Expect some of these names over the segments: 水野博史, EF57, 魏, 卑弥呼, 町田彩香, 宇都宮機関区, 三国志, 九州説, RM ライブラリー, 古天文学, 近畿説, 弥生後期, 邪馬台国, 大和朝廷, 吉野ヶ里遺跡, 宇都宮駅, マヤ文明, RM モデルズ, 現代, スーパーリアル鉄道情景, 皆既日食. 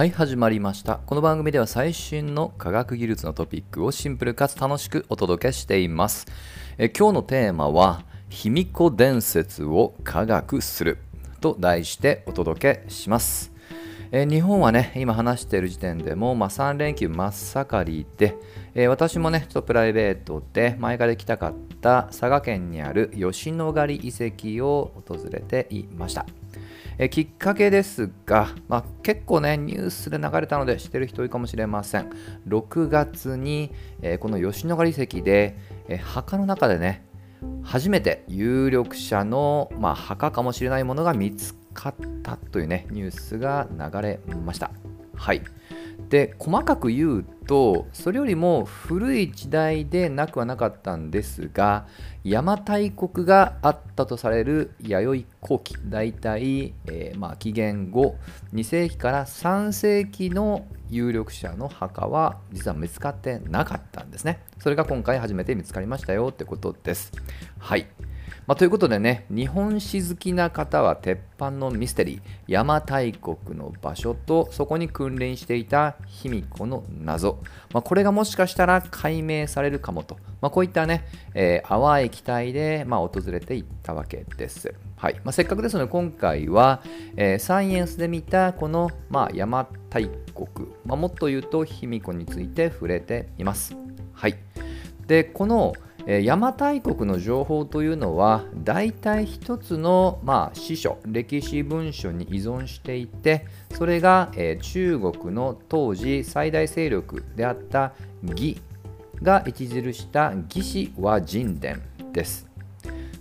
はい、始まりました。この番組では最新の科学技術のトピックをシンプルかつ楽しくお届けしています。今日のテーマは卑弥呼伝説を科学すると題してお届けします。日本はね、今話している時点でも、3連休真っ盛りで、私もね、ちょっとプライベートで前から行きたかった佐賀県にある吉野ヶ里遺跡を訪れていました。きっかけですが、結構ね、ニュースで流れたので知ってる人多いかもしれません。6月に、この吉野ヶ里遺跡で、墓の中でね、初めて有力者の、墓かもしれないものが見つかったというねニュースが流れました。はい。で、細かく言うとそれよりも古い時代でなくはなかったんですが、邪馬台国があったとされる弥生後期、大体、紀元後2世紀から3世紀の有力者の墓は実は見つかってなかったんですね。それが今回初めて見つかりましたよってことです。はい。ということでね、日本史好きな方は鉄板のミステリー、邪馬台国の場所とそこに君臨していた卑弥呼の謎、これがもしかしたら解明されるかもと、こういったね、淡い期待で、訪れていったわけです。はい。せっかくですので今回は、サイエンスで見たこの、邪馬台国、もっと言うと卑弥呼について触れています。はい。で、この邪馬台国の情報というのは大体一つの、史書、歴史文書に依存していて、それが、中国の当時最大勢力であった魏が著した魏志倭人伝です。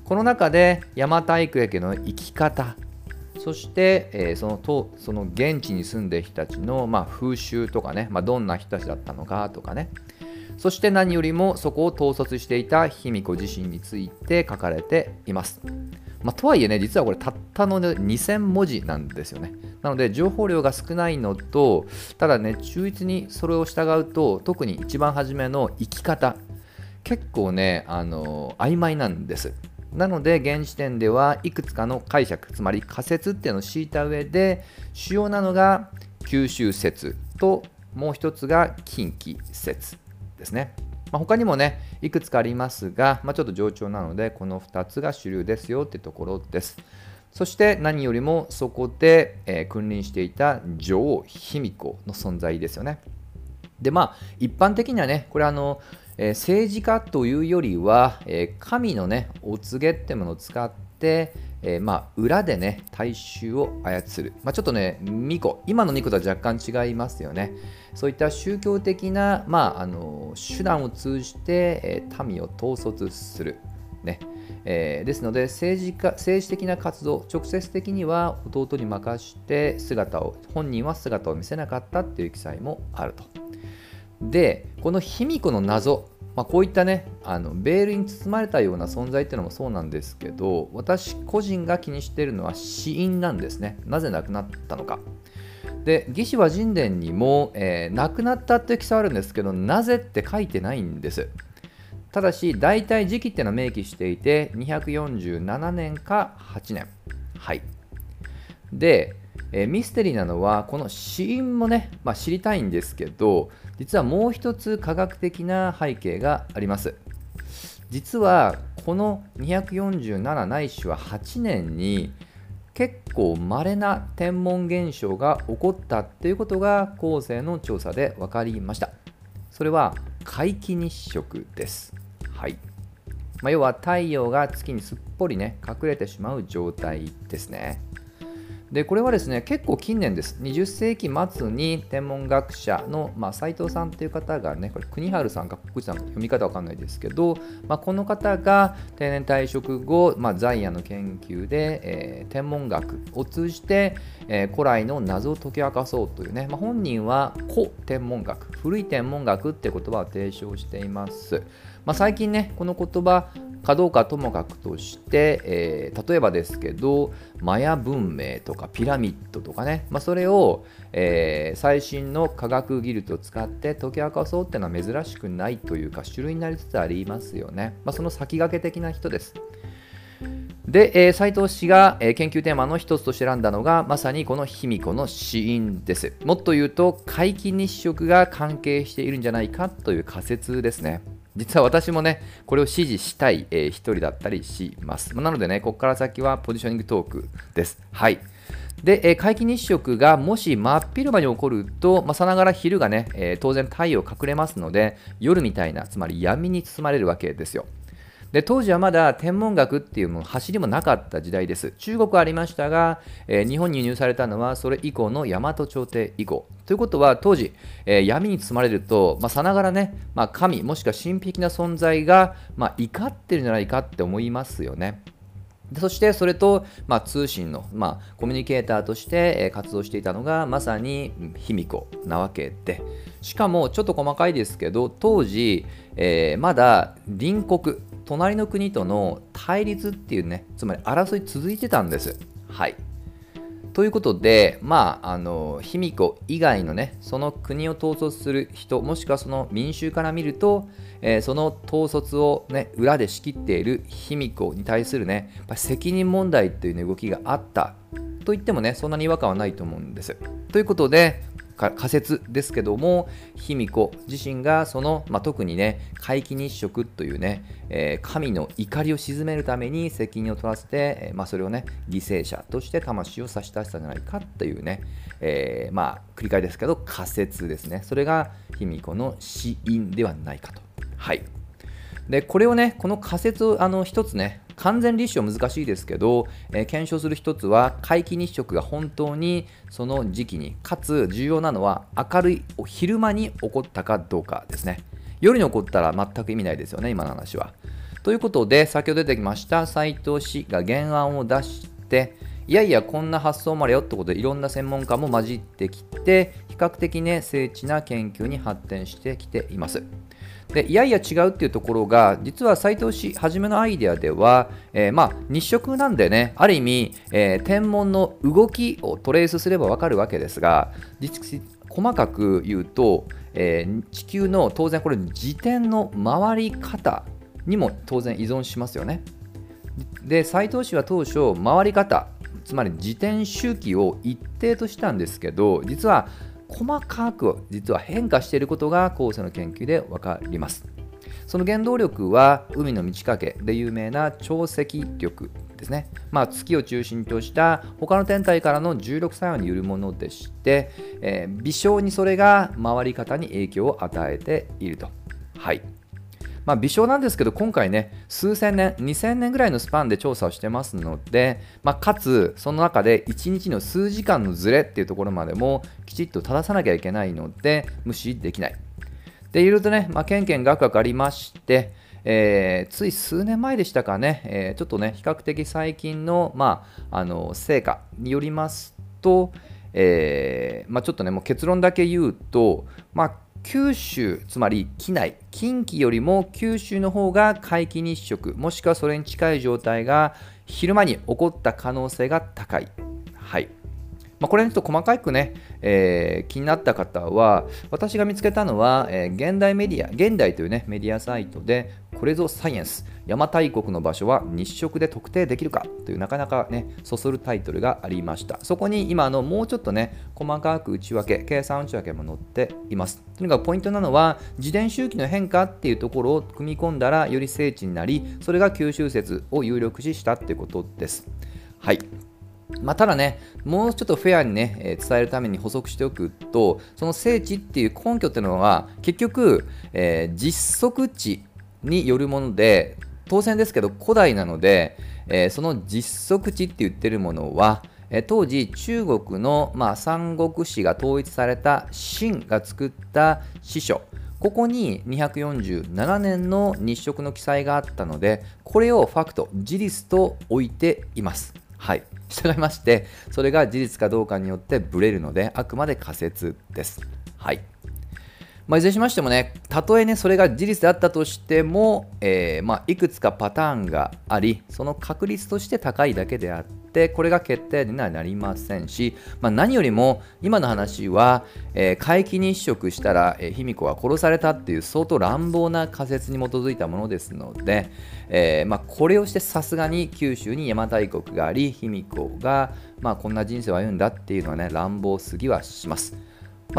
この中で邪馬台国の生き方、そして、その現地に住んでいる人たちの、風習とかね、どんな人たちだったのかとかね、そして何よりもそこを統率していた卑弥呼自身について書かれています。とはいえね、実はこれたったの2000文字なんですよね。なので情報量が少ないのと、ただね、忠実にそれを従うと、特に一番初めの生き方、結構ね、曖昧なんです。なので現時点ではいくつかの解釈、つまり仮説っていうのを敷いた上で、主要なのが九州説と、もう一つが近畿説ですね。他にもね、いくつかありますが、ちょっと冗長なのでこの2つが主流ですよってところです。そして何よりもそこで、君臨していた女王卑弥呼の存在ですよね。で、一般的にはね、これ政治家というよりは、神のねお告げってものを使って、裏でね大衆を操る、ちょっとね巫女、今の巫女とは若干違いますよね。そういった宗教的な、手段を通じて、民を統率する、ねですので政治的な活動、直接的には弟に任して、本人は姿を見せなかったっていう記載もあると。で、この卑弥呼の謎、こういったねベールに包まれたような存在っていうのもそうなんですけど、私個人が気にしているのは死因なんですね。なぜ亡くなったのか。で、魏志倭人伝にも、亡くなったって記載あるんですけど、なぜって書いてないんです。ただし大体時期っていうのは明記していて、247年か8年。はい。で、ミステリーなのはこの死因もね、知りたいんですけど、実はもう一つ科学的な背景があります。実はこの247ないしは8年に結構稀な天文現象が起こったっていうことが後世の調査で分かりました。それは皆既日食です。はい。要は太陽が月にすっぽりね隠れてしまう状態ですね。で、これはですね、結構近年です。20世紀末に天文学者の、斉藤さんという方がね、これ国春さんか国地さんか読み方わかんないですけど、この方が定年退職後、在野の研究で、天文学を通じて、古来の謎を解き明かそうというね、本人は古天文学、古い天文学って言葉を提唱しています。最近ね、この言葉かどうかともかくとして、例えばですけどマヤ文明とかピラミッドとかね、それを、最新の科学技術を使って解き明かそうっていうのは珍しくないというか、主流になりつつありますよね。その先駆け的な人です。で、斎藤氏が、研究テーマの一つとして選んだのがまさにこの卑弥呼の死因です。もっと言うと皆既日食が関係しているんじゃないかという仮説ですね。実は私もねこれを支持したい、一人だったりします。なのでねここから先はポジショニングトークです。はい。で、皆既日食がもし真っ昼間に起こると、さながら昼がね、当然太陽隠れますので夜みたいな、つまり闇に包まれるわけですよ。で、当時はまだ天文学っていうもの走りもなかった時代です。中国はありましたが、日本に輸入されたのはそれ以降の大和朝廷以降ということは、当時、闇に包まれると、さながらね、神もしくは神秘的な存在が、怒ってるんじゃないかって思いますよね。そしてそれと、通信の、コミュニケーターとして活動していたのがまさに卑弥呼なわけで、しかもちょっと細かいですけど当時、まだ隣国隣の国との対立っていうね、つまり争い続いてたんです。はい。ということで、卑弥呼以外のねその国を統率する人もしくはその民衆から見ると、その統率を、裏で仕切っている卑弥呼に対するね責任問題という、動きがあったと言ってもねそんなに違和感はないと思うんです。ということで仮説ですけども、卑弥呼自身がその、特にね皆既日食というね、神の怒りを鎮めるために責任を取らせて、それをね犠牲者として魂を差し出したんじゃないかっていうね、繰り返しですけど仮説ですね。それが卑弥呼の死因ではないかと。はい。でこれをね、この仮説を一つね完全立証は難しいですけど、検証する一つは皆既日食が本当にその時期に、かつ重要なのは明るい昼間に起こったかどうかですね。夜に起こったら全く意味ないですよね、今の話は。ということで先ほど出てきました斎藤氏が原案を出して、いやいやこんな発想もあれよってことでいろんな専門家も混じってきて、比較的ね精緻な研究に発展してきています。でいやいや違うっていうところが、実は斎藤氏はじめのアイデアでは、日食なんでねある意味、天文の動きをトレースすればわかるわけですが、細かく言うと、地球の当然これ自転の回り方にも当然依存しますよね。で斎藤氏は当初回り方、つまり自転周期を一定としたんですけど、実は細かく変化していることが後世の研究で分かります。その原動力は海の満ち欠けで有名な潮汐力ですね。月を中心とした他の天体からの重力作用によるものでして、微小にそれが回り方に影響を与えていると。はい。微小なんですけど、今回ね数千年2000年ぐらいのスパンで調査をしてますので、かつその中で1日の数時間のズレっていうところまでもきちっと正さなきゃいけないので無視できないで、いろいろとねけんけんがくがくありまして、つい数年前でしたかね、ちょっとね比較的最近の、成果によりますと、ちょっとねもう結論だけ言うと、九州、つまり畿内近畿よりも九州の方が皆既日食もしくはそれに近い状態が昼間に起こった可能性が高い。はい。これちょっと細かくね、気になった方は、私が見つけたのは、現代というねメディアサイトで、これぞサイエンス、邪馬台国の場所は日食で特定できるかという、なかなかねそそるタイトルがありました。そこに今もうちょっとね細かく内訳、計算内訳も載っています。とにかくポイントなのは自転周期の変化っていうところを組み込んだらより精緻になり、それが九州説を有力視したってことです。はい。ただね、もうちょっとフェアにね、伝えるために補足しておくと、その精緻っていう根拠っていうのは結局、実測値によるもので、当然ですけど古代なので、その実測値って言ってるものは、当時中国の、三国志が統一された秦が作った史書、ここに247年の日食の記載があったので、これをファクト、事実と置いています。はい。従いましてそれが事実かどうかによってブレるので、あくまで仮説です。はい。まあ、いずれにしましてもね、たとえね、それが事実であったとしても、いくつかパターンがあり、その確率として高いだけであって、これが決定にはなりませんし、まあ、何よりも今の話は、皆既日食したら卑弥呼が殺されたっていう相当乱暴な仮説に基づいたものですので、これをしてさすがに九州に邪馬台国があり、卑弥呼がこんな人生を歩んだっていうのはね、乱暴すぎはします。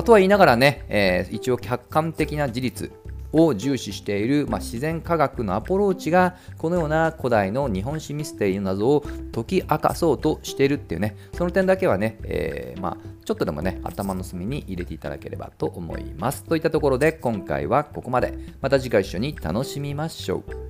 とは言いながらね、一応客観的な事実を重視している、自然科学のアプローチがこのような古代の日本史ミステリーの謎を解き明かそうとしているっていうね、その点だけはね、ちょっとでもね頭の隅に入れていただければと思います。といったところで今回はここまで。また次回一緒に楽しみましょう。